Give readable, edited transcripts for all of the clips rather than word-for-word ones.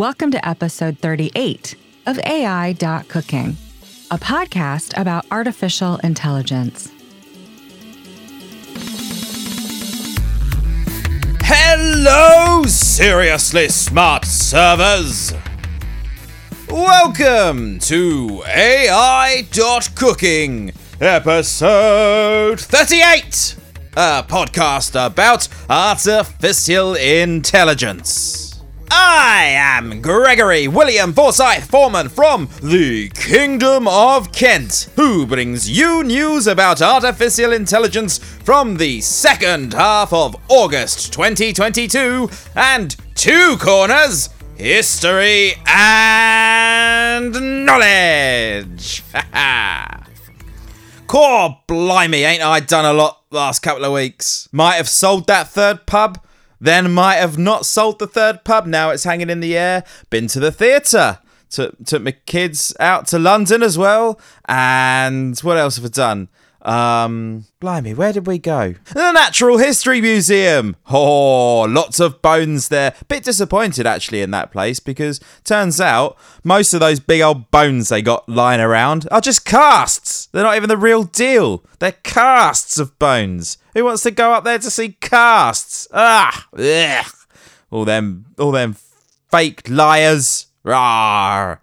Welcome to episode 38 of AI.cooking, a podcast about artificial intelligence. Hello, seriously smart servers. Welcome to AI.cooking, episode 38, a podcast about artificial intelligence. I am Gregory William Forsyth Foreman from the Kingdom of Kent, who brings you news about artificial intelligence from the second half of August 2022 and Two Corners, History and Knowledge. Core blimey, ain't I done a lot last couple of weeks? Might have sold that third pub. Then might have not sold the third pub. Now it's hanging in the air. Been to the theatre. Took my kids out to London as well. And what else have I done? Blimey, where did we go? The Natural History Museum. Oh, lots of bones there. Bit disappointed actually in that place because turns out most of those big old bones they got lying around are just casts. They're not even the real deal. They're casts of bones. Who wants to go up there to see casts? Ah, ugh. All them fake liars. Rawr.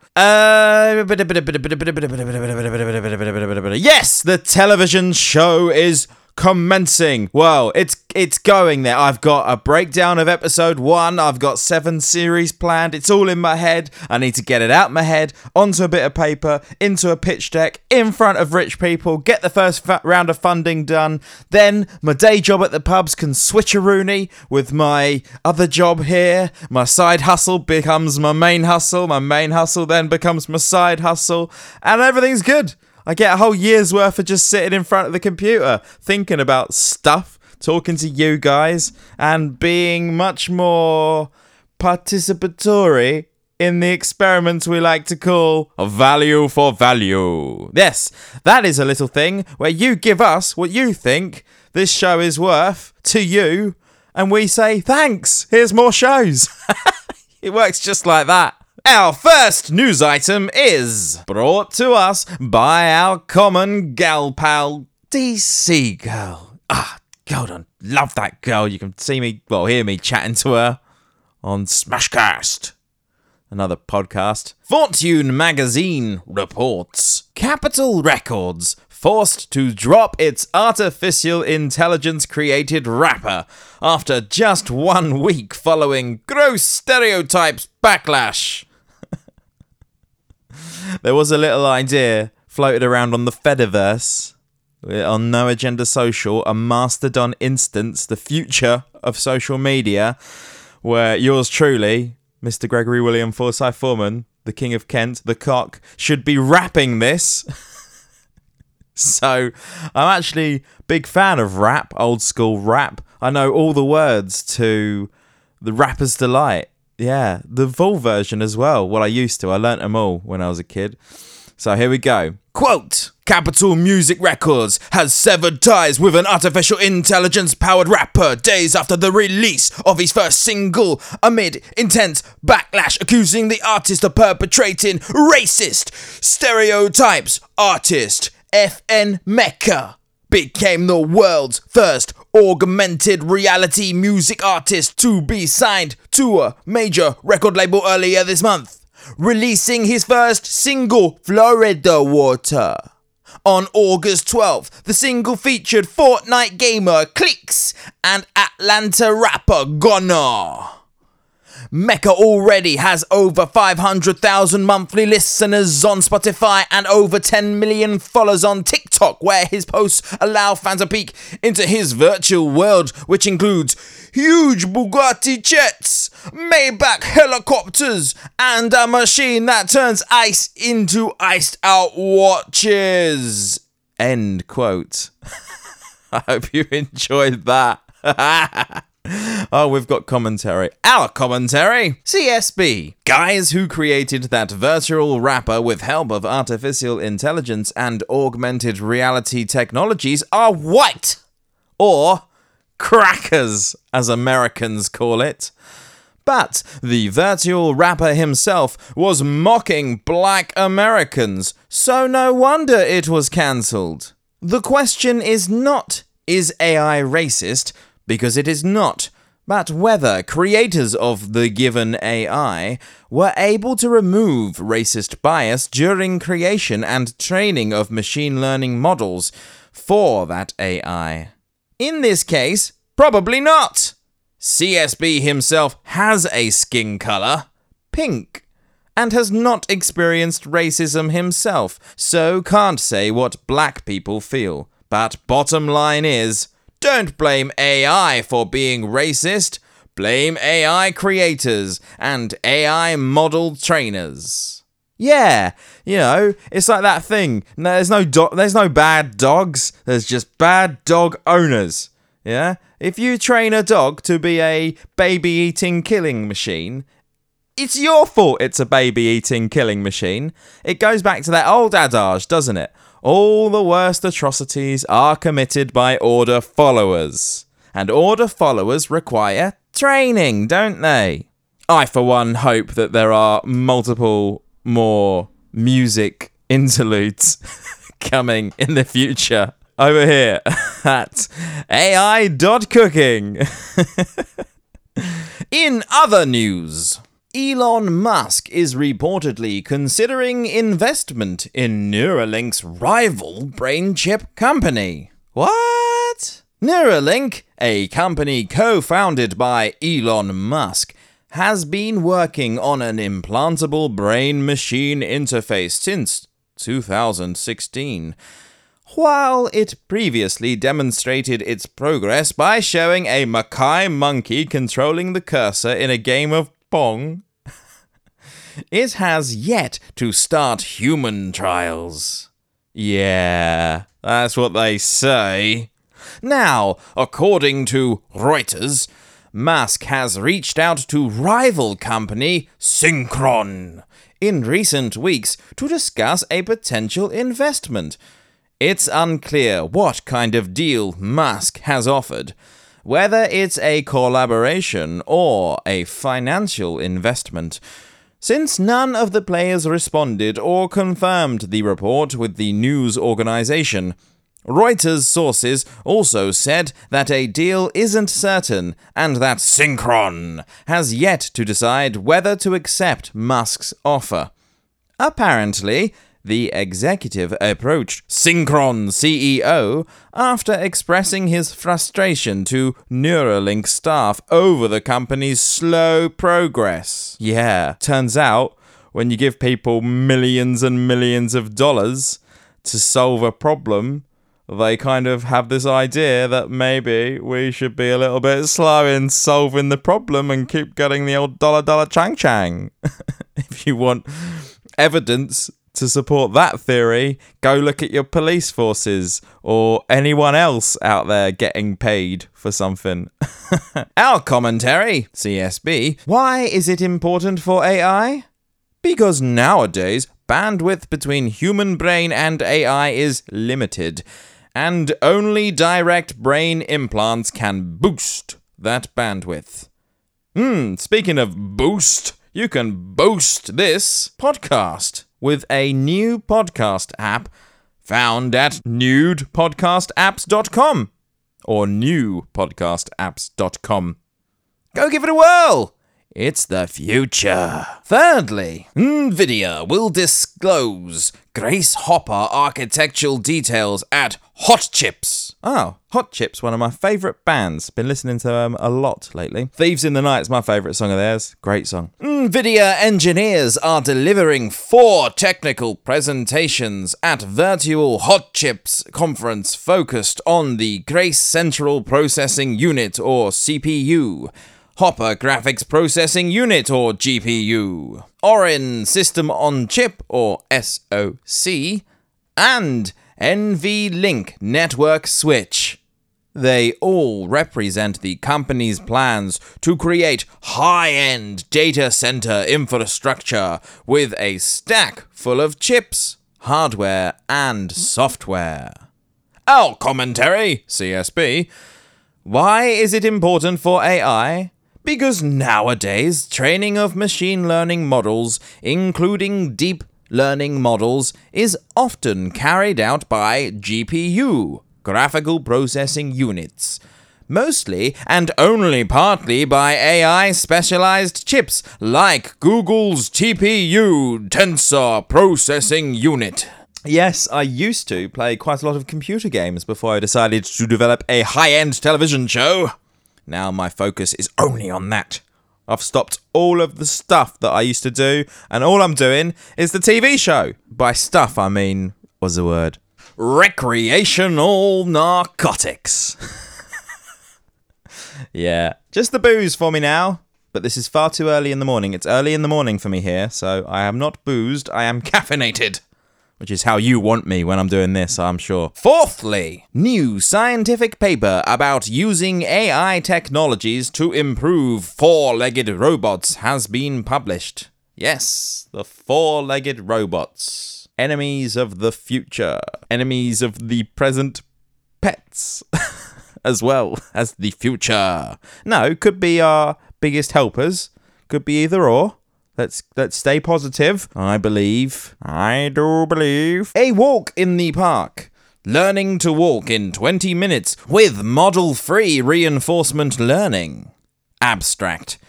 Yes, the television show is commencing. Well, it's going there. I've got a breakdown of episode 1. I've got 7 series planned. It's all in my head. I need to get it out my head, onto a bit of paper, into a pitch deck, in front of rich people, get the first round of funding done. Then my day job at the pubs can switcheroony with my other job here. My side hustle becomes my main hustle. My main hustle then becomes my side hustle. And everything's good. I get a whole year's worth of just sitting in front of the computer, thinking about stuff, talking to you guys, and being much more participatory in the experiments we like to call value for value. Yes, that is a little thing where you give us what you think this show is worth to you, and we say, thanks, here's more shows. It works just like that. Our first news item is brought to us by our common gal pal, DC Girl. Ah, God, I love that girl. You can hear me chatting to her on Smashcast, another podcast. Fortune magazine reports Capital Records forced to drop its artificial intelligence-created rapper after just 1 week following gross stereotypes backlash. There was a little idea floated around on the Fediverse, on No Agenda Social, a Mastodon instance, the future of social media, where yours truly, Mr. Gregory William Forsyth Foreman, the King of Kent, the cock, should be rapping this. So, I'm actually a big fan of rap, old school rap. I know all the words to The Rapper's Delight. Yeah, the full version as well. Well, I used to. I learnt them all when I was a kid. So here we go. Quote, Capital Music Records has severed ties with an artificial intelligence-powered rapper days after the release of his first single amid intense backlash accusing the artist of perpetrating racist stereotypes. Artist FN Mecca became the world's first augmented reality music artist to be signed to a major record label earlier this month, releasing his first single, Florida Water. On August 12th, the single featured Fortnite gamer Clix and Atlanta rapper Gunna. Mecca already has over 500,000 monthly listeners on Spotify and over 10 million followers on TikTok, where his posts allow fans a peek into his virtual world, which includes huge Bugatti jets, Maybach helicopters, and a machine that turns ice into iced-out watches. End quote. I hope you enjoyed that. Oh, we've got commentary. Our commentary! CSB. Guys who created that virtual rapper with help of artificial intelligence and augmented reality technologies are white! Or crackers, as Americans call it. But the virtual rapper himself was mocking black Americans, so no wonder it was cancelled. The question is not, is AI racist? Because it is not. But whether creators of the given AI were able to remove racist bias during creation and training of machine learning models for that AI. In this case, probably not. CSB himself has a skin color, pink, and has not experienced racism himself, so can't say what black people feel. But bottom line is, don't blame AI for being racist. Blame AI creators and AI model trainers. Yeah, you know, it's like that thing. There's no bad dogs. There's just bad dog owners. Yeah? If you train a dog to be a baby-eating killing machine, it's your fault it's a baby-eating killing machine. It goes back to that old adage, doesn't it? All the worst atrocities are committed by order followers. And order followers require training, don't they? I, for one, hope that there are multiple more music interludes coming in the future. Over here at AI.cooking. In other news, Elon Musk is reportedly considering investment in Neuralink's rival brain chip company. What? Neuralink, a company co-founded by Elon Musk, has been working on an implantable brain-machine interface since 2016. While it previously demonstrated its progress by showing a Macaque monkey controlling the cursor in a game of Pong, it has yet to start human trials. Yeah, that's what they say. Now, according to Reuters, Musk has reached out to rival company Synchron in recent weeks to discuss a potential investment. It's unclear what kind of deal Musk has offered, whether it's a collaboration or a financial investment, since none of the players responded or confirmed the report with the news organization. Reuters sources also said that a deal isn't certain and that Synchron has yet to decide whether to accept Musk's offer. Apparently, the executive approached Synchron CEO after expressing his frustration to Neuralink staff over the company's slow progress. Yeah, turns out when you give people millions and millions of dollars to solve a problem, they kind of have this idea that maybe we should be a little bit slow in solving the problem and keep getting the old dollar chang. If you want evidence to support that theory, go look at your police forces or anyone else out there getting paid for something. Our commentary, CSB, why is it important for AI? Because nowadays, bandwidth between human brain and AI is limited, and only direct brain implants can boost that bandwidth. Speaking of boost, you can boost this podcast with a new podcast app found at nudepodcastapps.com or newpodcastapps.com. Go give it a whirl. It's the future. Thirdly, NVIDIA will disclose Grace Hopper architectural details at Hot Chips. Oh, Hot Chips, one of my favourite bands. Been listening to them a lot lately. Thieves in the Night's my favourite song of theirs. Great song. NVIDIA engineers are delivering 4 technical presentations at virtual Hot Chips conference focused on the Grace Central Processing Unit, or CPU. Hopper Graphics Processing Unit, or GPU. Orin System on Chip, or SoC. And NVLink Network Switch. They all represent the company's plans to create high-end data center infrastructure with a stack full of chips, hardware, and software. Our commentary, CSB. Why is it important for AI? Because nowadays, training of machine learning models, including deep learning models, is often carried out by GPU, graphical processing units, mostly and only partly by AI-specialized chips like Google's TPU, Tensor Processing Unit. Yes, I used to play quite a lot of computer games before I decided to develop a high-end television show. Now my focus is only on that. I've stopped all of the stuff that I used to do, and all I'm doing is the TV show. By stuff, I mean, what's the word? Recreational narcotics. Yeah, just the booze for me now. But this is far too early in the morning. It's early in the morning for me here, so I am not boozed, I am caffeinated. Which is how you want me when I'm doing this, I'm sure. Fourthly, new scientific paper about using AI technologies to improve four-legged robots has been published. Yes, the four-legged robots. Enemies of the future. Enemies of the present pets. As well as the future. No, could be our biggest helpers. Could be either or. Let's stay positive. I do believe. A walk in the park. Learning to walk in 20 minutes with model-free reinforcement learning. Abstract.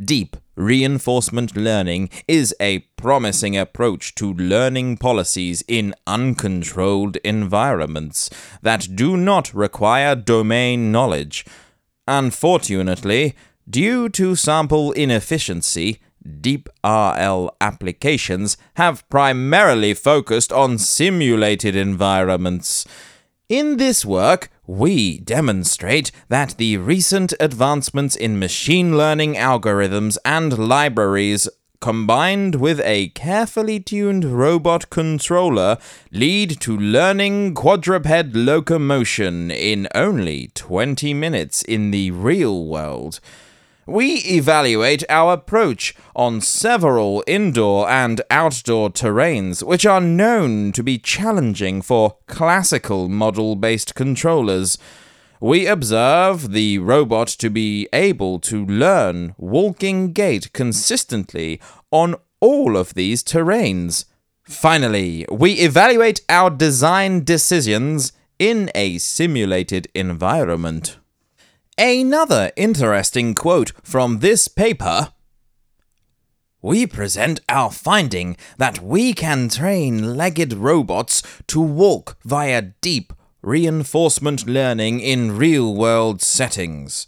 Deep reinforcement learning is a promising approach to learning policies in uncontrolled environments that do not require domain knowledge. Unfortunately, due to sample inefficiency, Deep RL applications have primarily focused on simulated environments. In this work, we demonstrate that the recent advancements in machine learning algorithms and libraries, combined with a carefully tuned robot controller, lead to learning quadruped locomotion in only 20 minutes in the real world. We evaluate our approach on several indoor and outdoor terrains, which are known to be challenging for classical model-based controllers. We observe the robot to be able to learn walking gait consistently on all of these terrains. Finally, we evaluate our design decisions in a simulated environment. Another interesting quote from this paper. We present our finding that we can train legged robots to walk via deep reinforcement learning in real-world settings,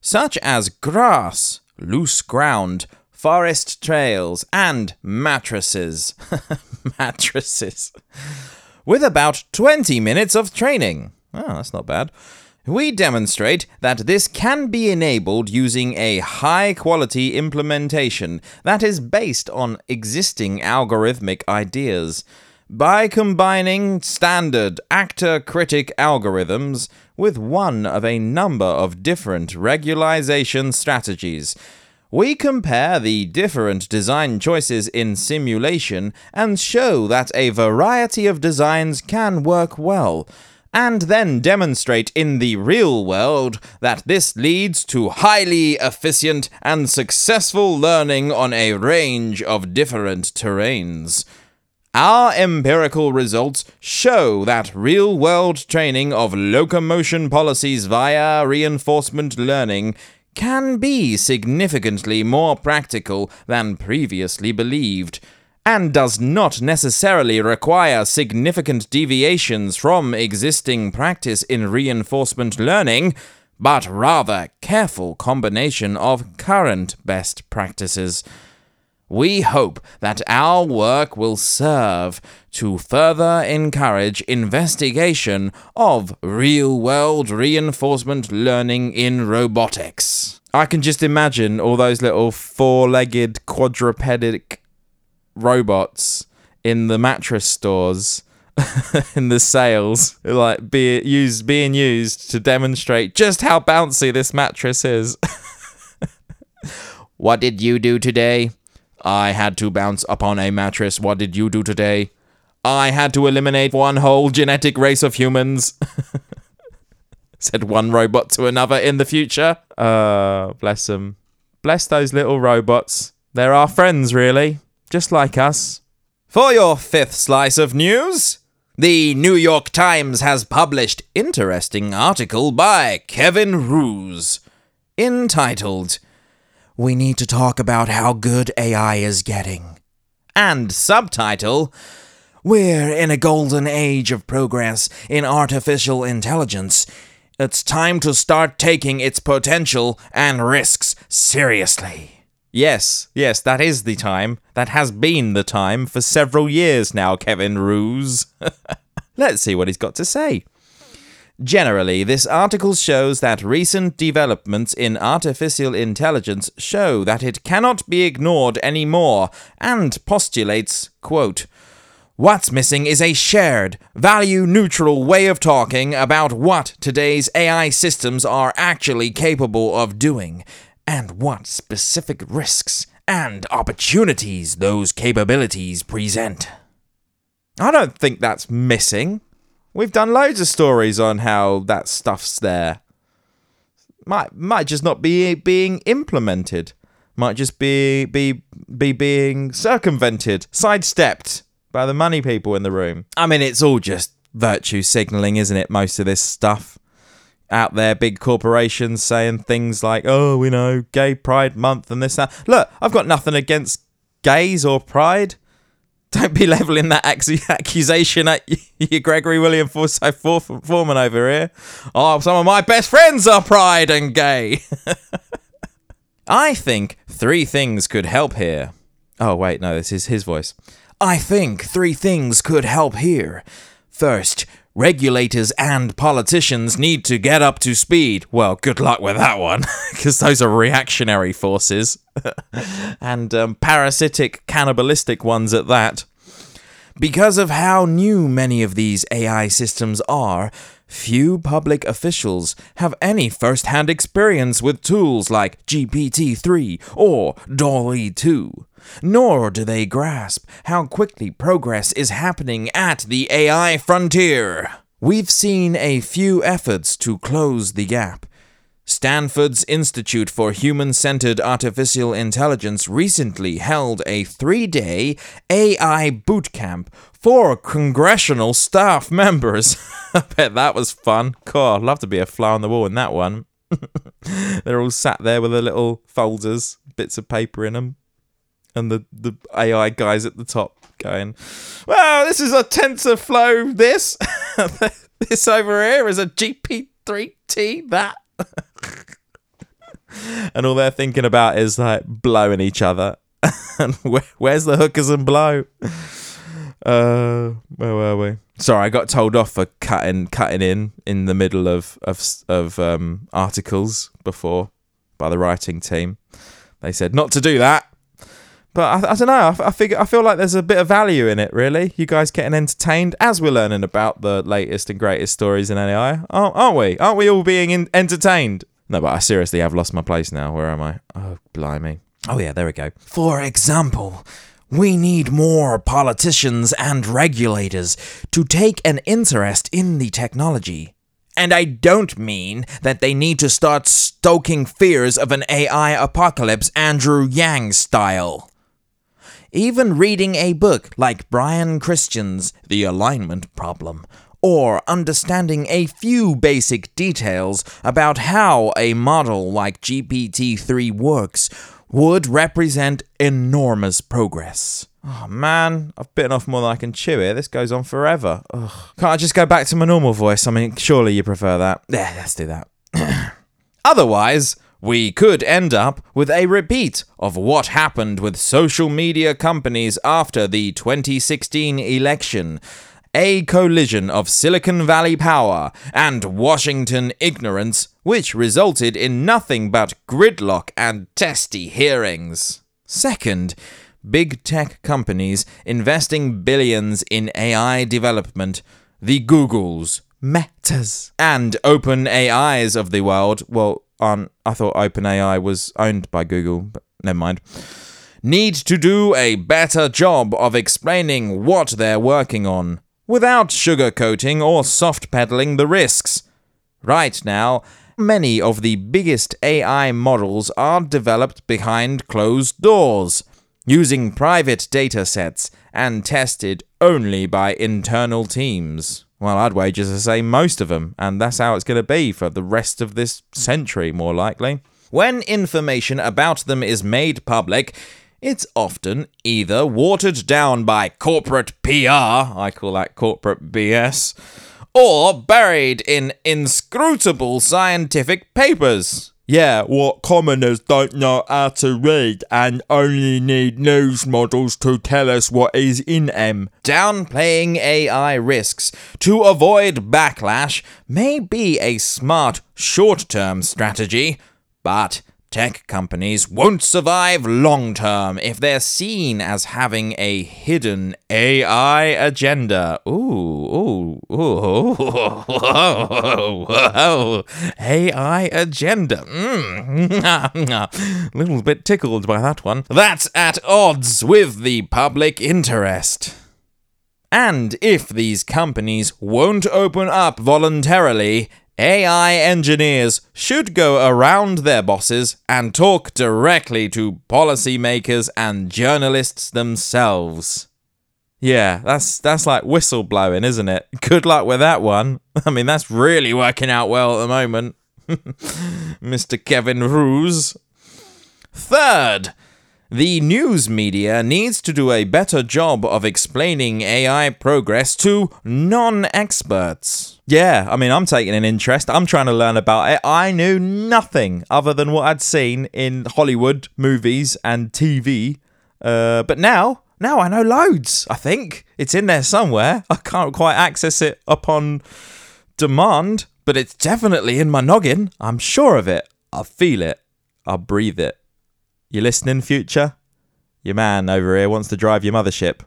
such as grass, loose ground, forest trails, and mattresses. Mattresses. With about 20 minutes of training. Oh, that's not bad. We demonstrate that this can be enabled using a high-quality implementation that is based on existing algorithmic ideas. By combining standard actor-critic algorithms with one of a number of different regularization strategies, we compare the different design choices in simulation and show that a variety of designs can work well, and then demonstrate in the real world that this leads to highly efficient and successful learning on a range of different terrains. Our empirical results show that real-world training of locomotion policies via reinforcement learning can be significantly more practical than previously believed, and does not necessarily require significant deviations from existing practice in reinforcement learning, but rather careful combination of current best practices. We hope that our work will serve to further encourage investigation of real-world reinforcement learning in robotics. I can just imagine all those little four-legged quadrupedic robots in the mattress stores, in the sales, like being used to demonstrate just how bouncy this mattress is. What did you do today? I had to bounce upon a mattress. What did you do today? I had to eliminate one whole genetic race of humans. said one robot to another in the future. Bless them. Bless those little robots. They're our friends, really. Just like us. For your fifth slice of news, the New York Times has published interesting article by Kevin Roose, entitled, "We Need to Talk About How Good AI Is Getting," and subtitle, "We're in a golden age of progress in artificial intelligence. It's time to start taking its potential and risks seriously." Yes, that is the time. That has been the time for several years now, Kevin Roose. Let's see what he's got to say. Generally, this article shows that recent developments in artificial intelligence show that it cannot be ignored anymore, and postulates, quote, "What's missing is a shared, value-neutral way of talking about what today's AI systems are actually capable of doing, and what specific risks and opportunities those capabilities present." I don't think that's missing. We've done loads of stories on how that stuff's there. Might just not be being implemented. Might just be being circumvented, sidestepped by the money people in the room. I mean, it's all just virtue signalling, isn't it, most of this stuff? Out there, big corporations saying things like, oh, you know, Gay Pride Month and this, that. Look, I've got nothing against gays or pride. Don't be levelling that accusation at you, Gregory William Forsyth Foreman over here. Oh, some of my best friends are pride and gay. I think three things could help here. Oh, wait, no, this is his voice. I think three things could help here. First, regulators and politicians need to get up to speed. Well, good luck with that one, because those are reactionary forces. And parasitic, cannibalistic ones at that. Because of how new many of these AI systems are, few public officials have any first-hand experience with tools like GPT-3 or DALL-E 2. Nor do they grasp how quickly progress is happening at the AI frontier. We've seen a few efforts to close the gap. Stanford's Institute for Human-Centered Artificial Intelligence recently held a 3-day AI bootcamp for congressional staff members. I bet that was fun. God, I'd love to be a fly on the wall in that one. They're all sat there with their little folders, bits of paper in them. And the AI guys at the top going, wow, this is a TensorFlow this. This over here is a GP3T that. And all they're thinking about is like blowing each other. And where's the hookers and blow? Where were we? Sorry, I got told off for cutting in the middle of articles before by the writing team. They said not to do that. But I don't know, I feel like there's a bit of value in it, really. You guys getting entertained as we're learning about the latest and greatest stories in AI, aren't we? Aren't we all being entertained? No, but I seriously have lost my place now. Where am I? Oh, blimey. Oh, yeah, there we go. For example, we need more politicians and regulators to take an interest in the technology. And I don't mean that they need to start stoking fears of an AI apocalypse Andrew Yang style. Even reading a book like Brian Christian's The Alignment Problem, or understanding a few basic details about how a model like GPT-3 works, would represent enormous progress. Oh man, I've bitten off more than I can chew here. This goes on forever. Ugh. Can't I just go back to my normal voice? I mean, surely you prefer that. Yeah, let's do that. Otherwise, we could end up with a repeat of what happened with social media companies after the 2016 election. A collision of Silicon Valley power and Washington ignorance, which resulted in nothing but gridlock and testy hearings. Second, big tech companies investing billions in AI development, the Googles, Metas, and OpenAIs of the world. Well, I thought OpenAI was owned by Google, but never mind. Need to do a better job of explaining what they're working on, without sugarcoating or soft-peddling the risks. Right now, many of the biggest AI models are developed behind closed doors, using private datasets and tested only by internal teams. Well, I'd wager to say most of them, and that's how it's going to be for the rest of this century, more likely. When information about them is made public, it's often either watered down by corporate PR, I call that corporate BS, or buried in inscrutable scientific papers. Yeah, what commoners don't know how to read and only need news models to tell us what is in them. Downplaying AI risks to avoid backlash may be a smart short-term strategy, but tech companies won't survive long-term if they're seen as having a hidden AI agenda. Ooh. AI agenda. A little bit tickled by that one. That's at odds with the public interest. And if these companies won't open up voluntarily, AI engineers should go around their bosses and talk directly to policymakers and journalists themselves. Yeah, that's like whistleblowing, isn't it? Good luck with that one. I mean, that's really working out well at the moment. Mr. Kevin Roose. Third, the news media needs to do a better job of explaining AI progress to non-experts. Yeah, I mean, I'm taking an interest. I'm trying to learn about it. I knew nothing other than what I'd seen in Hollywood movies and TV. But now I know loads, I think. It's in there somewhere. I can't quite access it upon demand, but it's definitely in my noggin. I'm sure of it. I feel it. I breathe it. You listening, future? Your man over here wants to drive your mothership.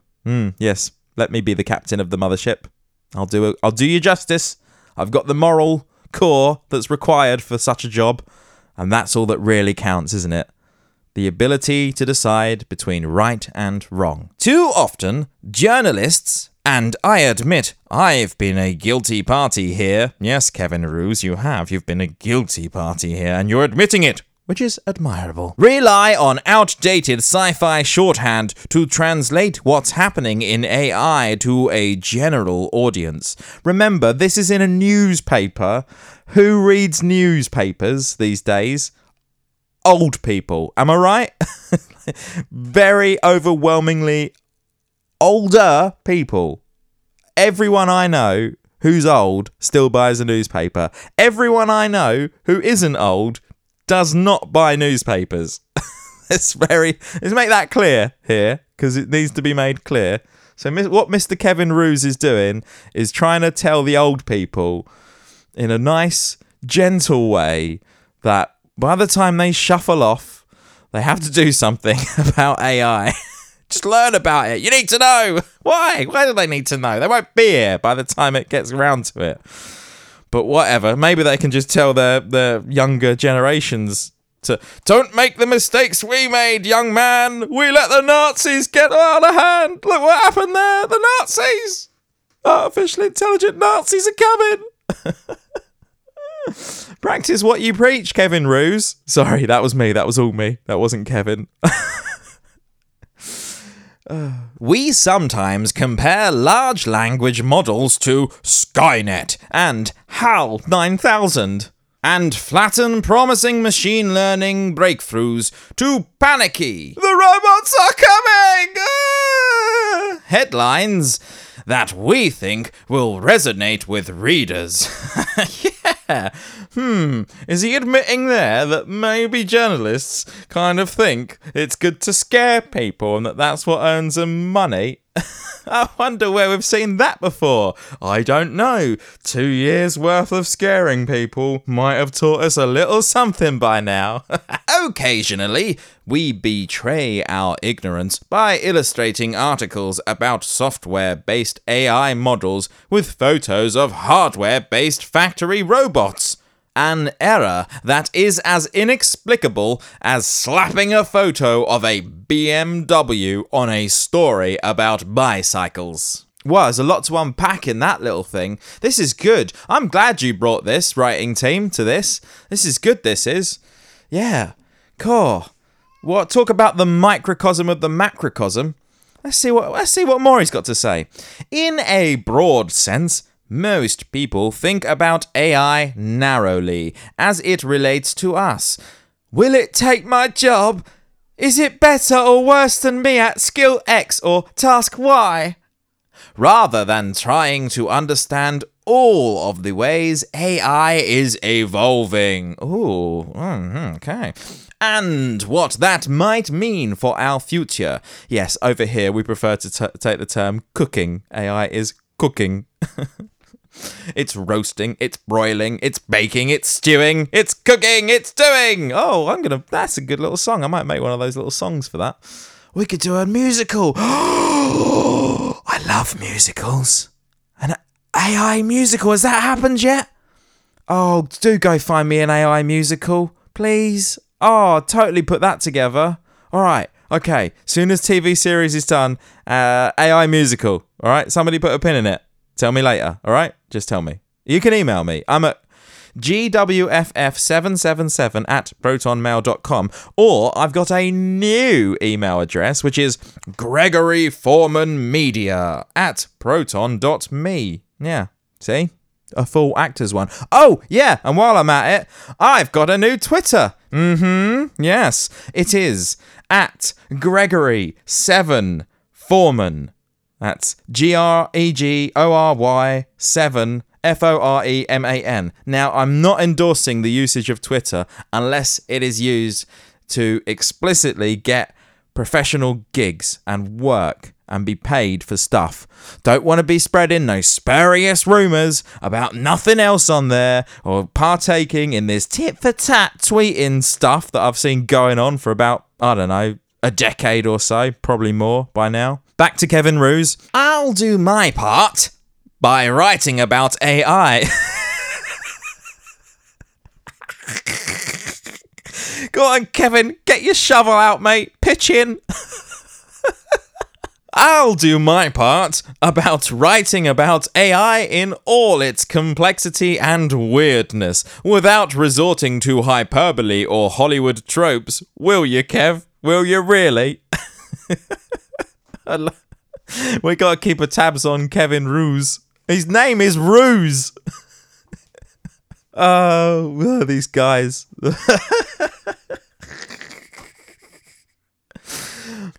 Yes, let me be the captain of the mothership. I'll do you justice. I've got the moral core that's required for such a job, and that's all that really counts, isn't it? The ability to decide between right and wrong. Too often, journalists, and I admit I've been a guilty party here. Yes, Kevin Roose, you have. You've been a guilty party here, and you're admitting it. Which is admirable. Rely on outdated sci-fi shorthand to translate what's happening in AI to a general audience. Remember, this is in a newspaper. Who reads newspapers these days? Old people. Am I right? Very overwhelmingly older people. Everyone I know who's old still buys a newspaper. Everyone I know who isn't old does not buy newspapers. Let's make that clear here, because it needs to be made clear. So what Mr. Kevin Roose is doing is trying to tell the old people in a nice, gentle way that by the time they shuffle off, they have to do something about AI. Just learn about it. You need to know. Why? Why do they need to know? They won't be here by the time it gets around to it. But whatever, maybe they can just tell their younger generations to don't make the mistakes we made, young man. We let the Nazis get out of hand. Look what happened there. The Nazis. Artificial intelligent Nazis are coming. Practice what you preach, Kevin Roose. Sorry, that was me. That was all me. That wasn't Kevin. We sometimes compare large language models to Skynet and HAL 9000 and flatten promising machine learning breakthroughs to panicky. The robots are coming! Ah! Headlines that we think will resonate with readers. Yeah. Is he admitting there that maybe journalists kind of think it's good to scare people and that's what earns them money? I wonder where we've seen that before. I don't know. 2 years worth of scaring people might have taught us a little something by now. Occasionally, we betray our ignorance by illustrating articles about software-based AI models with photos of hardware-based factory robots. An error that is as inexplicable as slapping a photo of a BMW on a story about bicycles. Well, there's a lot to unpack in that little thing. This is good. I'm glad you brought this, writing team, to this. This is good, this is. Yeah. Cool. What? Talk about the microcosm of the macrocosm. Let's see what more he's got to say. In a broad sense, most people think about AI narrowly, as it relates to us. Will it take my job? Is it better or worse than me at skill X or task Y? Rather than trying to understand all of the ways AI is evolving. Ooh, okay. And what that might mean for our future. Yes, over here we prefer to take the term cooking. AI is cooking. It's roasting, it's broiling, it's baking, it's stewing, it's cooking, it's doing. Oh, that's a good little song. I might make one of those little songs for that. We could do a musical. I love musicals. An AI musical, has that happened yet? Oh, do go find me an AI musical, please. Oh, totally put that together. All right, okay. Soon as TV series is done, AI musical. All right, somebody put a pin in it. Tell me later, all right? Just tell me. You can email me. I'm at gwff777@protonmail.com, or I've got a new email address, which is gregoryforemanmedia@proton.me. Yeah, see? A full actor's one. Oh, yeah, and while I'm at it, I've got a new Twitter. Yes. It is at Gregory7Foreman. That's Gregory7Foreman. Now, I'm not endorsing the usage of Twitter unless it is used to explicitly get professional gigs and work and be paid for stuff. Don't want to be spreading no spurious rumours about nothing else on there or partaking in this tit-for-tat tweeting stuff that I've seen going on for about, I don't know, a decade or so, probably more by now. Back to Kevin Roose. I'll do my part by writing about AI. Go on, Kevin, get your shovel out, mate. Pitch in. I'll do my part about writing about AI in all its complexity and weirdness, without resorting to hyperbole or Hollywood tropes. Will you, Kev? Will you really? We gotta keep a tabs on Kevin Roose. His name is Roose. Oh, these guys.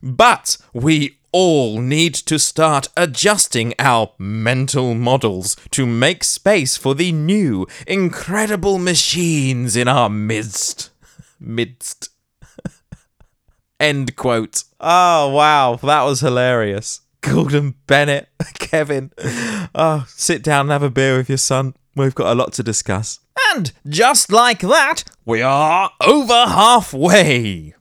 But we all need to start adjusting our mental models to make space for the new, incredible machines in our midst. End quote. Oh, wow. That was hilarious. Gordon Bennett, Kevin. Oh, sit down and have a beer with your son. We've got a lot to discuss. And just like that, we are over halfway.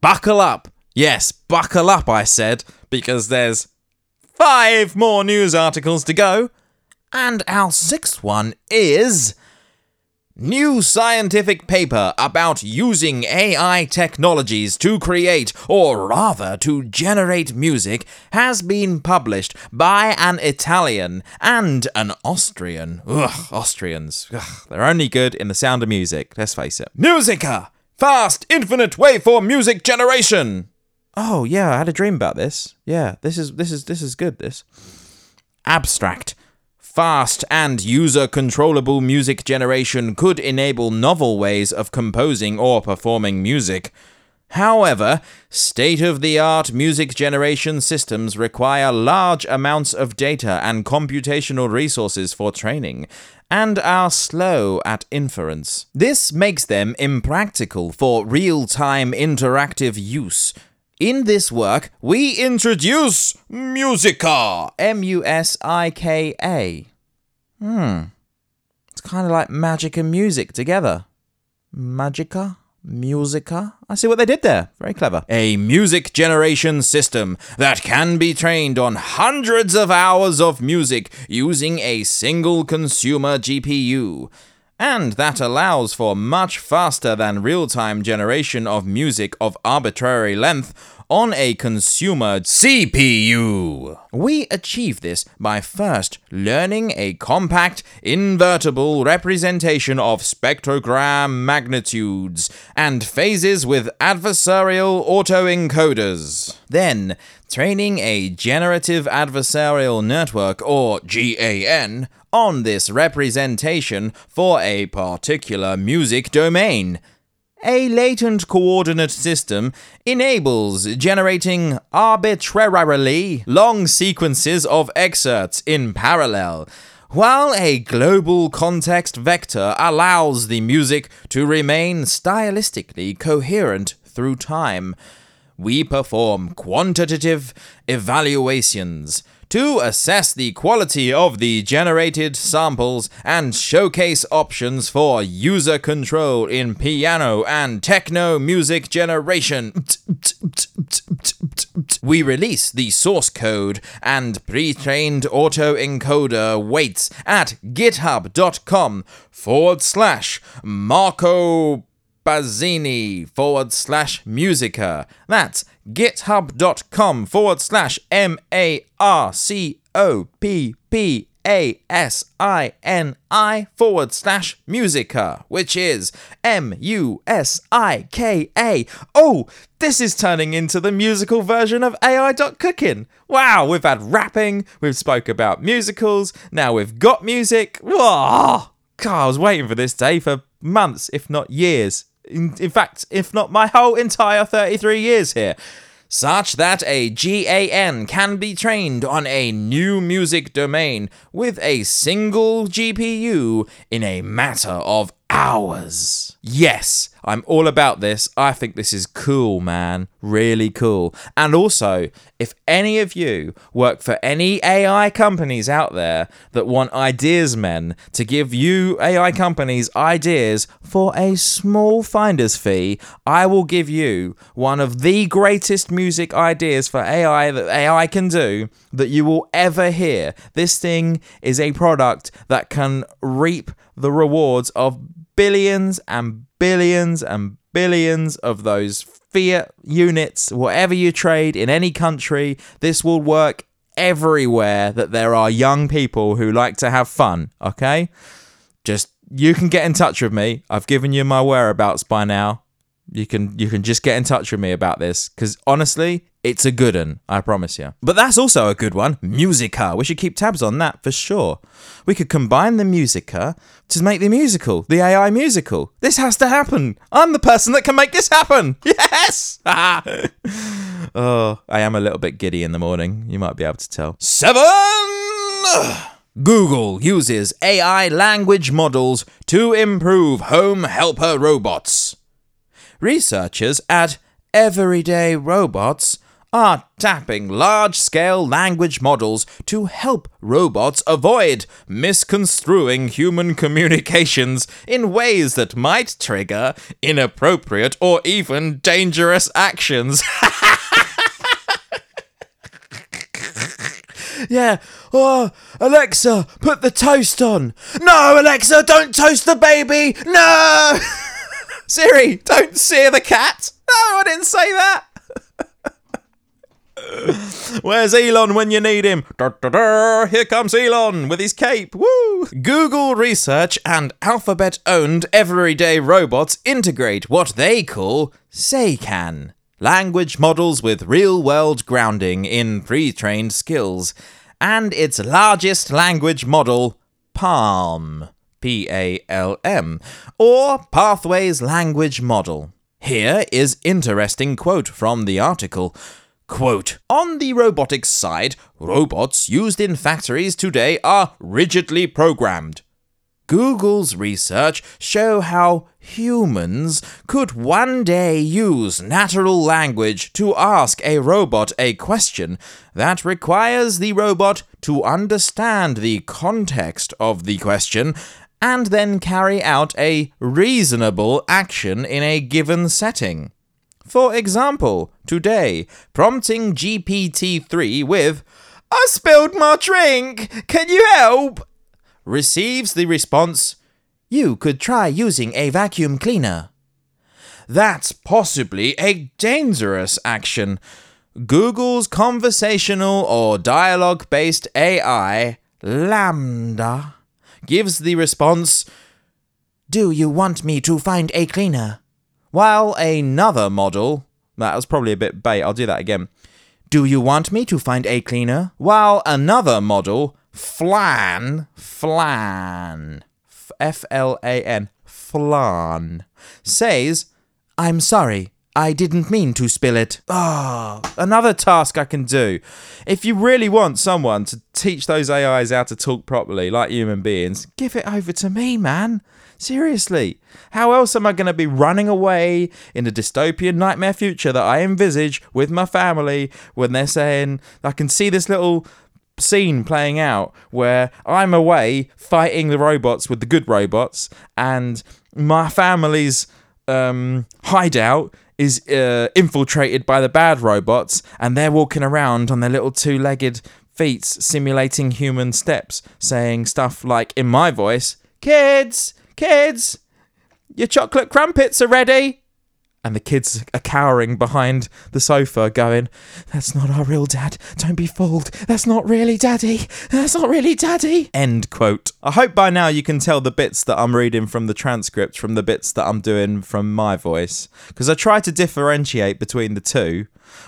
Buckle up. Yes, buckle up, I said, because there's 5 more news articles to go. And our 6th one is new scientific paper about using AI technologies to create, or rather to generate music, has been published by an Italian and an Austrian. Ugh, Austrians. Ugh, they're only good in the sound of music, let's face it. Musika! Fast, infinite way for music generation! Oh yeah, I had a dream about this. Yeah, this is good. This abstract, fast and user-controllable music generation could enable novel ways of composing or performing music. However, state-of-the-art music generation systems require large amounts of data and computational resources for training, and are slow at inference. This makes them impractical for real-time interactive use. In this work, we introduce Musika. Musika. It's kind of like magic and music together. Magica? Musika? I see what they did there. Very clever. A music generation system that can be trained on hundreds of hours of music using a single consumer GPU. And that allows for much faster than real-time generation of music of arbitrary length on a consumer CPU. We achieve this by first learning a compact, invertible representation of spectrogram magnitudes and phases with adversarial autoencoders. Then, training a generative adversarial network, or GAN, on this representation for a particular music domain. A latent coordinate system enables generating arbitrarily long sequences of excerpts in parallel, while a global context vector allows the music to remain stylistically coherent through time. We perform quantitative evaluations to assess the quality of the generated samples and showcase options for user control in piano and techno music generation. We release the source code and pre-trained autoencoder weights at github.com/Marco Bazzini/Musika. That's github.com/MARCOPPASINI/Musika, which is MUSIKA. Oh, this is turning into the musical version of AI.cooking. Wow, we've had rapping, we've spoke about musicals, now we've got music. Whoa! God, I was waiting for this day for months, if not years. In fact, if not my whole entire 33 years here, such that a GAN can be trained on a new music domain with a single GPU in a matter of hours. Yes, I'm all about this. I think this is cool, man. Really cool. And also, if any of you work for any AI companies out there that want ideas men to give you AI companies ideas for a small finder's fee, I will give you one of the greatest music ideas for AI that AI can do that you will ever hear. This thing is a product that can reap the rewards of billions and billions and billions of those fiat units, whatever you trade in any country. This will work everywhere that there are young people who like to have fun, okay? Just, you can get in touch with me. I've given you my whereabouts by now. You can just get in touch with me about this, because honestly, it's a good one, I promise you. But that's also a good one, Musika. We should keep tabs on that for sure. We could combine the Musika to make the musical, the AI musical. This has to happen. I'm the person that can make this happen. Yes! Oh, I am a little bit giddy in the morning. You might be able to tell. 7! Google uses AI language models to improve home helper robots. Researchers at Everyday Robots are tapping large-scale language models to help robots avoid misconstruing human communications in ways that might trigger inappropriate or even dangerous actions. Yeah. Oh, Alexa, put the toast on. No, Alexa, don't toast the baby. No! Siri, don't sear the cat. No, I didn't say that. Where's Elon when you need him? Here comes Elon with his cape. Woo! Google Research and Alphabet-owned Everyday Robots integrate what they call SeiKan, language models with real-world grounding in pre-trained skills, and its largest language model, Palm. PALM, or Pathways Language Model. Here is interesting quote from the article. Quote, on the robotics side, robots used in factories today are rigidly programmed. Google's research show how humans could one day use natural language to ask a robot a question that requires the robot to understand the context of the question and then carry out a reasonable action in a given setting. For example, today, prompting GPT-3 with, I spilled my drink, can you help? Receives the response, you could try using a vacuum cleaner. That's possibly a dangerous action. Google's conversational or dialogue-based AI, Lambda, gives the response, "Do you want me to find a cleaner?" While another model, that was probably a bit bait, I'll do that again. "Do you want me to find a cleaner?" While another model, Flan, F-L-A-N, Flan, says, "I'm sorry, I didn't mean to spill it." Another task I can do. If you really want someone to teach those AIs how to talk properly, like human beings, give it over to me, man. Seriously, how else am I going to be running away in a dystopian nightmare future that I envisage with my family when they're saying, I can see this little scene playing out where I'm away fighting the robots with the good robots and my family's hideout is infiltrated by the bad robots and they're walking around on their little two-legged feet simulating human steps, saying stuff like, in my voice, Kids, your chocolate crumpets are ready. And the kids are cowering behind the sofa going, "That's not our real dad. Don't be fooled. That's not really daddy. End quote. I hope by now you can tell the bits that I'm reading from the transcript from the bits that I'm doing from my voice. Because I try to differentiate between the two.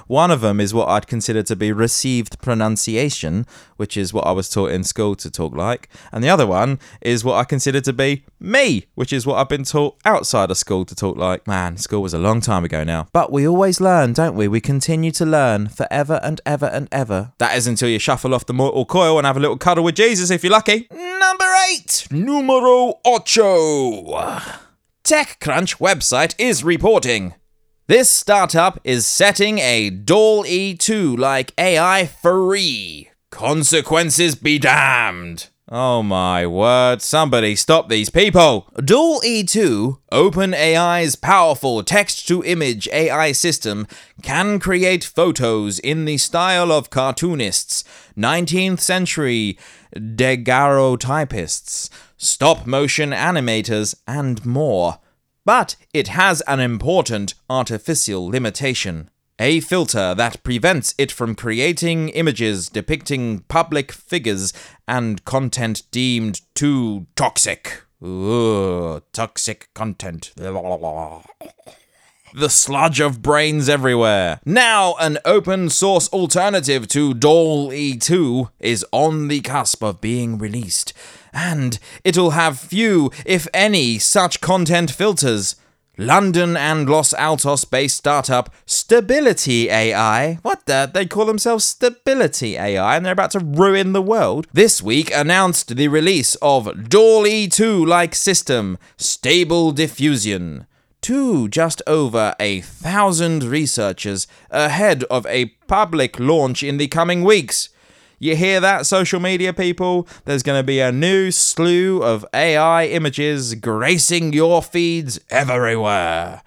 One of them is what I'd consider to be received pronunciation, which is what I was taught in school to talk like. And the other one is what I consider to be me, which is what I've been taught outside of school to talk like. Man, school was a long time ago now. But we always learn, don't we? We continue to learn forever and ever and ever. That is until you shuffle off the mortal coil and have a little cuddle with Jesus if you're lucky. Number 8. TechCrunch website is reporting. This startup is setting a DALL-E 2-like AI free. Consequences be damned. Oh my word, somebody stop these people. DALL-E 2, OpenAI's powerful text-to-image AI system, can create photos in the style of cartoonists, 19th century daguerreotypists, stop-motion animators, and more. But it has an important artificial limitation. A filter that prevents it from creating images depicting public figures and content deemed too toxic. Ugh, toxic content. The sludge of brains everywhere. Now, an open source alternative to DALL-E 2 is on the cusp of being released. And it'll have few, if any, such content filters. London and Los Altos-based startup Stability AI. What the? They call themselves Stability AI and they're about to ruin the world. This week announced the release of DALL-E 2-like system, Stable Diffusion, to just over 1,000 researchers ahead of a public launch in the coming weeks. You hear that, social media people? There's going to be a new slew of AI images gracing your feeds everywhere.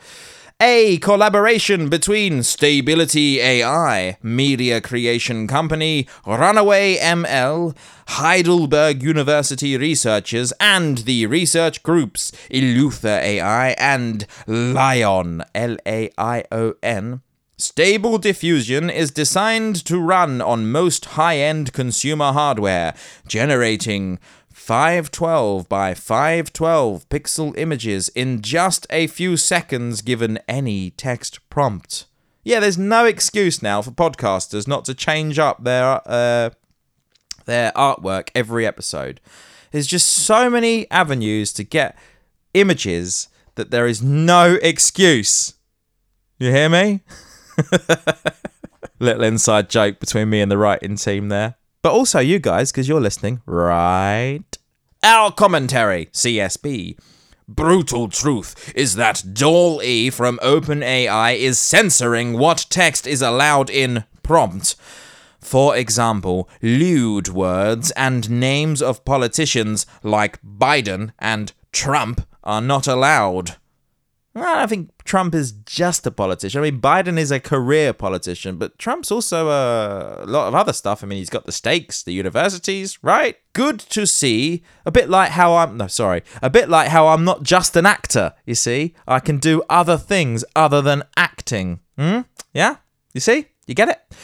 A collaboration between Stability AI, media creation company, Runaway ML, Heidelberg University researchers, and the research groups Eleuther AI and Lion, L-A-I-O-N, Stable Diffusion is designed to run on most high-end consumer hardware, generating 512 by 512 pixel images in just a few seconds given any text prompt. Yeah, there's no excuse now for podcasters not to change up their artwork every episode. There's just so many avenues to get images that there is no excuse. You hear me? Little inside joke between me and the writing team there. But also you guys, because you're listening, right? Our commentary, CSB. Brutal truth is that DALL-E from OpenAI is censoring what text is allowed in prompt. For example, lewd words and names of politicians like Biden and Trump are not allowed. I don't think Trump is just a politician. I mean, Biden is a career politician, but Trump's also a lot of other stuff. I mean, he's got the stakes, the universities, right? Good to see. A bit like how I'm not just an actor, you see? I can do other things other than acting. Yeah? You see? You get it?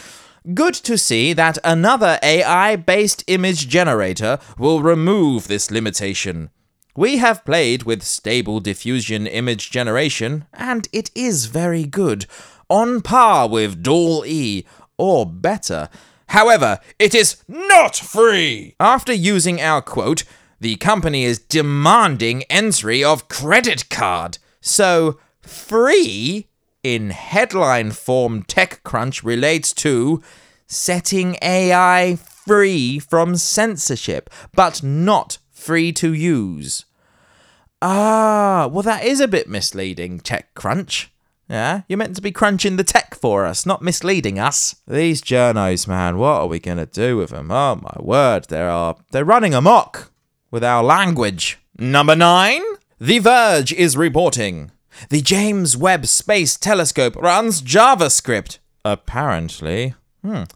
Good to see that another AI-based image generator will remove this limitation. We have played with Stable Diffusion image generation, and it is very good, on par with DALL-E, or better. However, it is not free! After using our quote, the company is demanding entry of credit card. So, free, in headline form TechCrunch, relates to setting AI free from censorship, but not free to use. Ah, well, that is a bit misleading, TechCrunch. Yeah, you're meant to be crunching the tech for us, not misleading us. These journos, man, what are we going to do with them? Oh, my word, they're running amok with our language. Number 9, The Verge is reporting. The James Webb Space Telescope runs JavaScript. Apparently.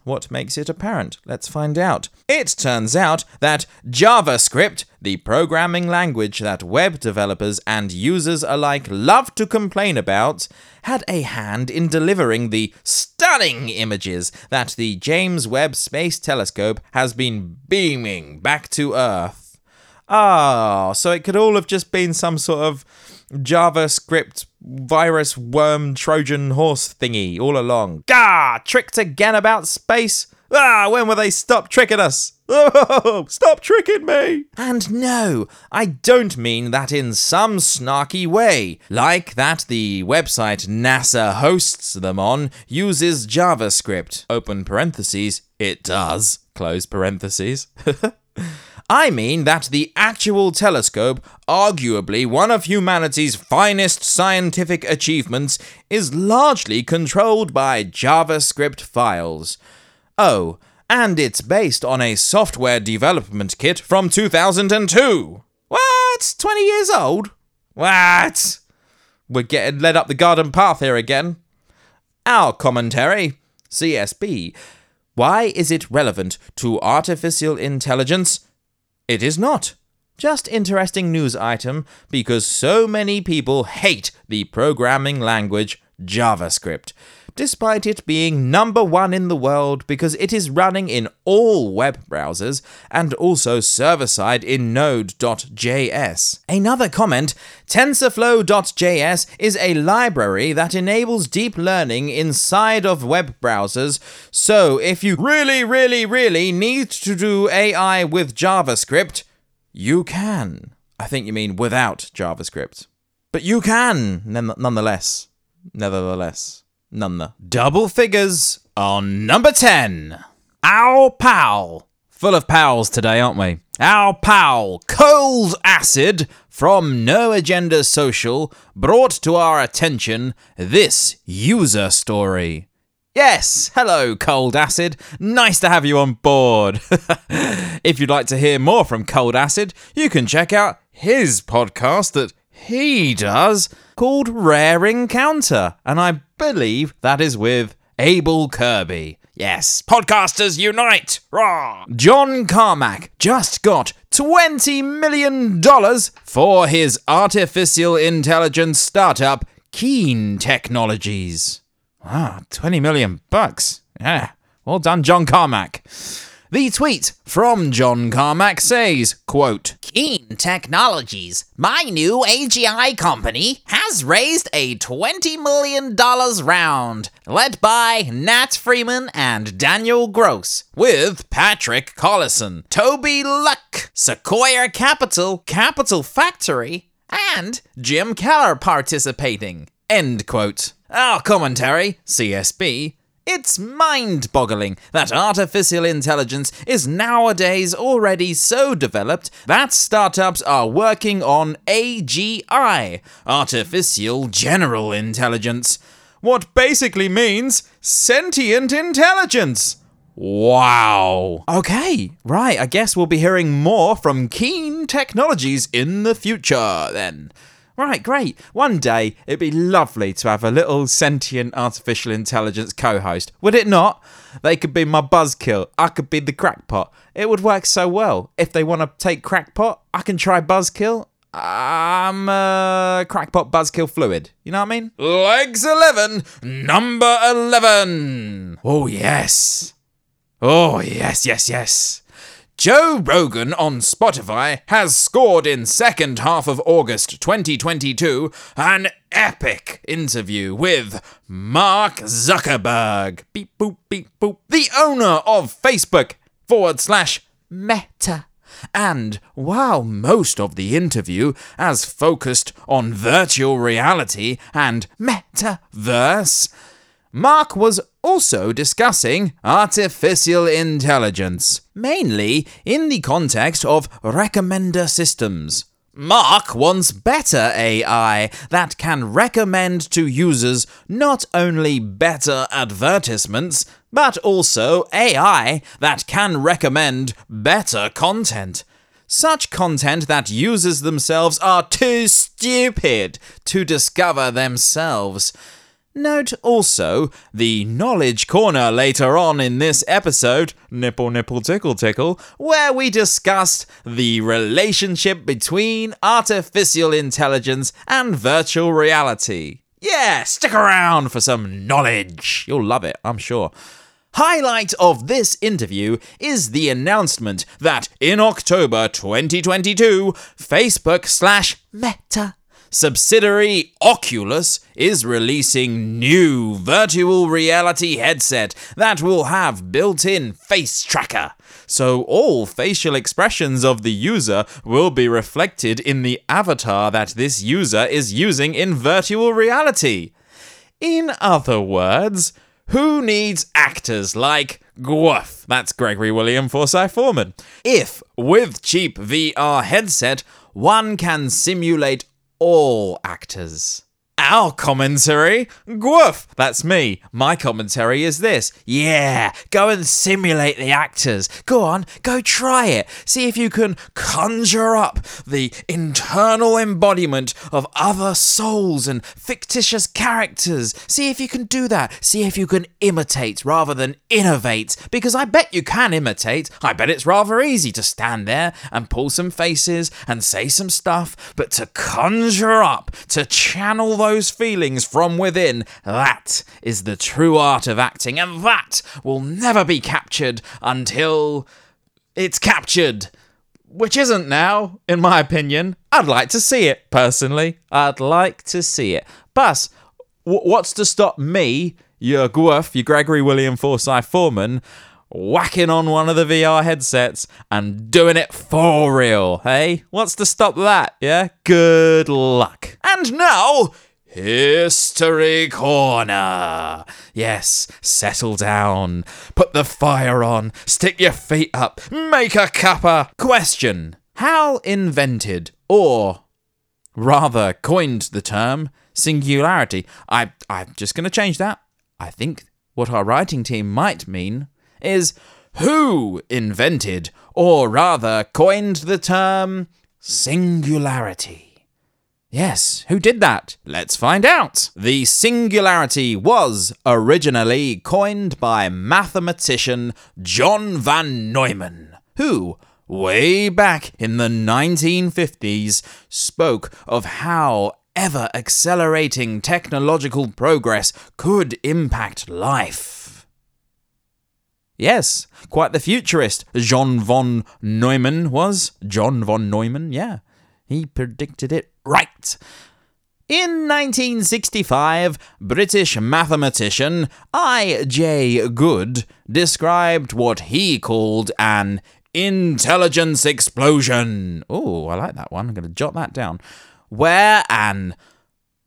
What makes it apparent? Let's find out. It turns out that JavaScript, the programming language that web developers and users alike love to complain about, had a hand in delivering the stunning images that the James Webb Space Telescope has been beaming back to Earth. Ah, so it could all have just been some sort of JavaScript virus worm Trojan horse thingy all along. Gah! Tricked again about space? Ah, when will they stop tricking us? Oh, stop tricking me! And no, I don't mean that in some snarky way. Like that the website NASA hosts them on uses JavaScript. Open parentheses, it does. Close parentheses. I mean that the actual telescope, arguably one of humanity's finest scientific achievements, is largely controlled by JavaScript files. Oh, and it's based on a software development kit from 2002. What? 20 years old? What? We're getting led up the garden path here again. Our commentary, CSB. Why is it relevant to artificial intelligence? It is not. Just interesting news item because so many people hate the programming language JavaScript, despite it being number 1 in the world because it is running in all web browsers and also server-side in node.js. Another comment, TensorFlow.js is a library that enables deep learning inside of web browsers, so if you really, really, really need to do AI with JavaScript, you can. I think you mean without JavaScript. But you can, nonetheless. Nevertheless. Double figures on number 10. Our pal. Full of pals today, aren't we? Our pal, Cold Acid, from No Agenda Social, brought to our attention this user story. Yes, hello, Cold Acid. Nice to have you on board. If you'd like to hear more from Cold Acid, you can check out his podcast that he does, called Rare Encounter, and I believe that is with Abel Kirby. Yes, podcasters unite! Rah! John Carmack just got $20 million for his artificial intelligence startup, Keen Technologies. Ah, $20 million bucks. Yeah, well done, John Carmack. The tweet from John Carmack says, quote, Keen Technologies, my new AGI company, has raised a $20 million round, led by Nat Freeman and Daniel Gross, with Patrick Collison, Toby Luck, Sequoia Capital, Capital Factory, and Jim Keller participating, end quote. Our commentary, CSB, it's mind-boggling that artificial intelligence is nowadays already so developed that startups are working on AGI, artificial general intelligence, what basically means sentient intelligence. Wow. Okay, right, I guess we'll be hearing more from Keen Technologies in the future then. Right, great. One day, it'd be lovely to have a little sentient artificial intelligence co-host, would it not? They could be my buzzkill. I could be the crackpot. It would work so well. If they want to take crackpot, I can try buzzkill. I'm crackpot buzzkill fluid. You know what I mean? Legs 11, number 11. Oh, yes. Oh, yes, yes, yes. Joe Rogan on Spotify has scored in second half of August 2022 an epic interview with Mark Zuckerberg, beep boop beep boop, the owner of Facebook /Meta. And while most of the interview has focused on virtual reality and metaverse, Mark was also discussing artificial intelligence, mainly in the context of recommender systems. Mark wants better AI that can recommend to users not only better advertisements, but also AI that can recommend better content. Such content that users themselves are too stupid to discover themselves. Note also the knowledge corner later on in this episode, nipple nipple tickle tickle, where we discussed the relationship between artificial intelligence and virtual reality. Yeah, stick around for some knowledge. You'll love it, I'm sure. Highlight of this interview is the announcement that in October 2022, Facebook /Meta subsidiary Oculus is releasing new virtual reality headset that will have built-in face tracker, so all facial expressions of the user will be reflected in the avatar that this user is using in virtual reality. In other words, who needs actors like Gwoof? That's Gregory William Forsyth Foreman. If, with cheap VR headset, one can simulate all actors. Our commentary? Gwoof! That's me. My commentary is this. Yeah, go and simulate the actors. Go on, go try it. See if you can conjure up the internal embodiment of other souls and fictitious characters. See if you can do that. See if you can imitate rather than innovate. Because I bet you can imitate. I bet it's rather easy to stand there and pull some faces and say some stuff. But to conjure up, to channel those feelings from within, that is the true art of acting, and that will never be captured until it's captured, which isn't now, in my opinion. I'd like to see it, personally. I'd like to see it. Plus, what's to stop me, your Gwoof, your Gregory William Forsyth Foreman, whacking on one of the VR headsets and doing it for real, hey? What's to stop that, yeah? Good luck. And now, History Corner. Yes, settle down. Put the fire on. Stick your feet up. Make a cuppa. Question. How invented, or rather coined the term, singularity? I'm just going to change that. I think what our writing team might mean is who invented, or rather coined, the term singularity? Yes, who did that? Let's find out. The singularity was originally coined by mathematician John von Neumann, who, way back in the 1950s, spoke of how ever-accelerating technological progress could impact life. Yes, quite the futurist John von Neumann was. John von Neumann, yeah. He predicted it right. In 1965, British mathematician I.J. Good described what he called an intelligence explosion. Oh, I like that one. I'm going to jot that down. Where an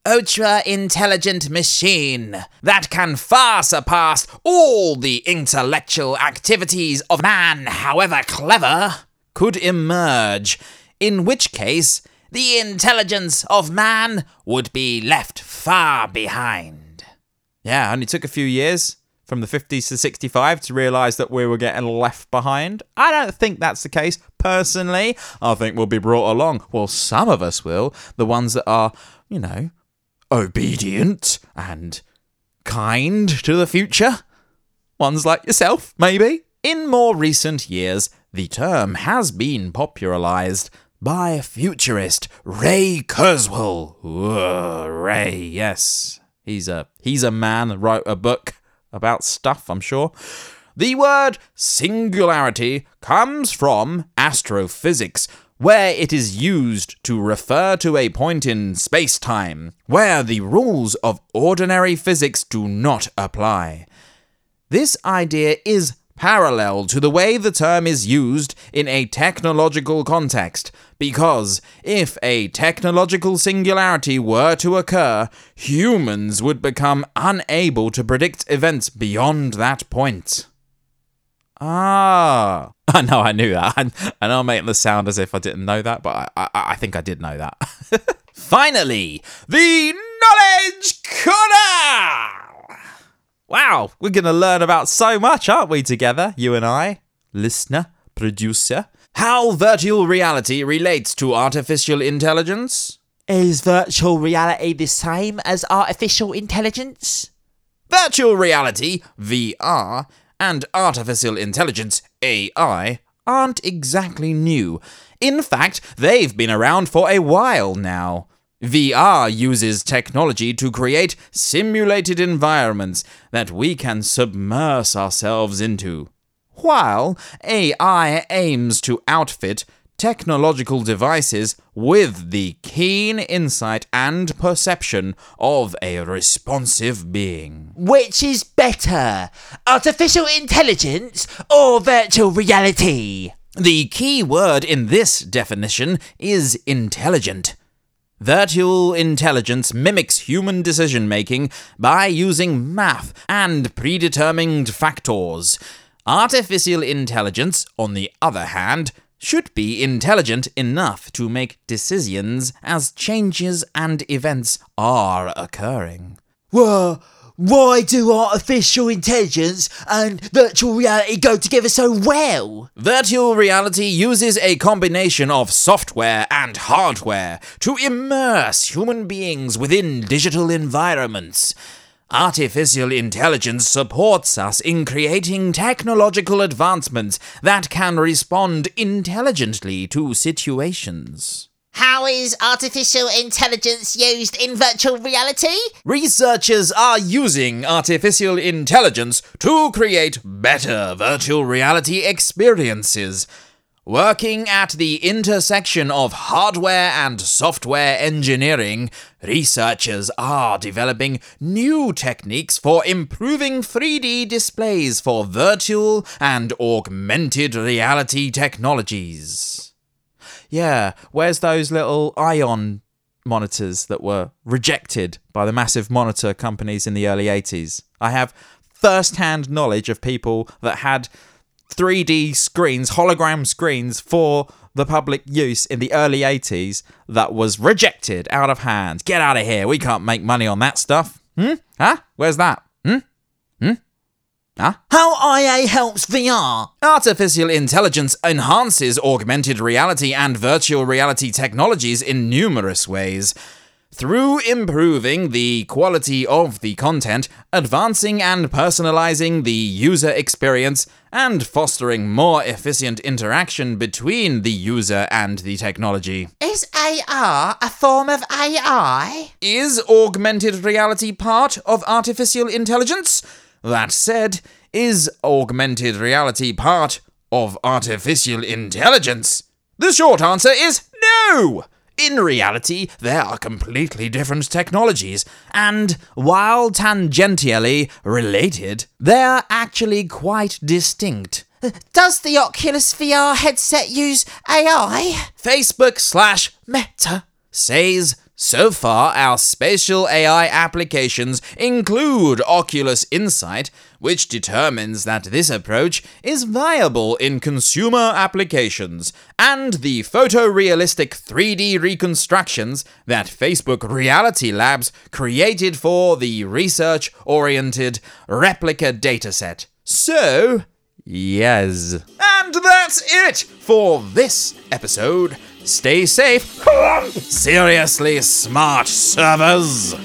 ultra-intelligent machine that can far surpass all the intellectual activities of man, however clever, could emerge, in which case the intelligence of man would be left far behind. Yeah, only took a few years, from the 50s to 65 to realise that we were getting left behind? I don't think that's the case. Personally, I think we'll be brought along. Well, some of us will. The ones that are, you know, obedient and kind to the future. Ones like yourself, maybe. In more recent years, the term has been popularised by futurist Ray Kurzweil. Whoa, Ray, yes. He's a man, wrote a book about stuff, I'm sure. The word singularity comes from astrophysics, where it is used to refer to a point in space-time where the rules of ordinary physics do not apply. This idea is parallel to the way the term is used in a technological context, because if a technological singularity were to occur, humans would become unable to predict events beyond that point. Ah. I know I knew that. I know I'm making the sound as if I didn't know that, but I think I did know that. Finally, the Knowledge Corner! Wow, we're going to learn about so much, aren't we, together, you and I? Listener, producer. How virtual reality relates to artificial intelligence? Is virtual reality the same as artificial intelligence? Virtual reality, VR, and artificial intelligence, AI, aren't exactly new. In fact, they've been around for a while now. VR uses technology to create simulated environments that we can submerge ourselves into, while AI aims to outfit technological devices with the keen insight and perception of a responsive being. Which is better, artificial intelligence or virtual reality? The key word in this definition is intelligent. Virtual intelligence mimics human decision-making by using math and predetermined factors. Artificial intelligence, on the other hand, should be intelligent enough to make decisions as changes and events are occurring. Well, why do artificial intelligence and virtual reality go together so well? Virtual reality uses a combination of software and hardware to immerse human beings within digital environments. Artificial intelligence supports us in creating technological advancements that can respond intelligently to situations. How is artificial intelligence used in virtual reality? Researchers are using artificial intelligence to create better virtual reality experiences. Working at the intersection of hardware and software engineering, researchers are developing new techniques for improving 3D displays for virtual and augmented reality technologies. Yeah, where's those little ion monitors that were rejected by the massive monitor companies in the early 80s? I have first-hand knowledge of people that had 3D screens, hologram screens for the public use in the early 80s that was rejected out of hand. Get out of here. We can't make money on that stuff. Huh? Where's that? Huh? How IA helps VR? Artificial intelligence enhances augmented reality and virtual reality technologies in numerous ways. Through improving the quality of the content, advancing and personalizing the user experience, and fostering more efficient interaction between the user and the technology. Is AR a form of AI? Is augmented reality part of artificial intelligence? That said, is augmented reality part of artificial intelligence? The short answer is no! In reality, there are completely different technologies, and while tangentially related, they are actually quite distinct. Does the Oculus VR headset use AI? Facebook / Meta says So far, our spatial AI applications include Oculus Insight, which determines that this approach is viable in consumer applications, and the photorealistic 3D reconstructions that Facebook Reality Labs created for the research-oriented replica dataset. So, yes. And that's it for this episode. Stay safe. Seriously smart servers.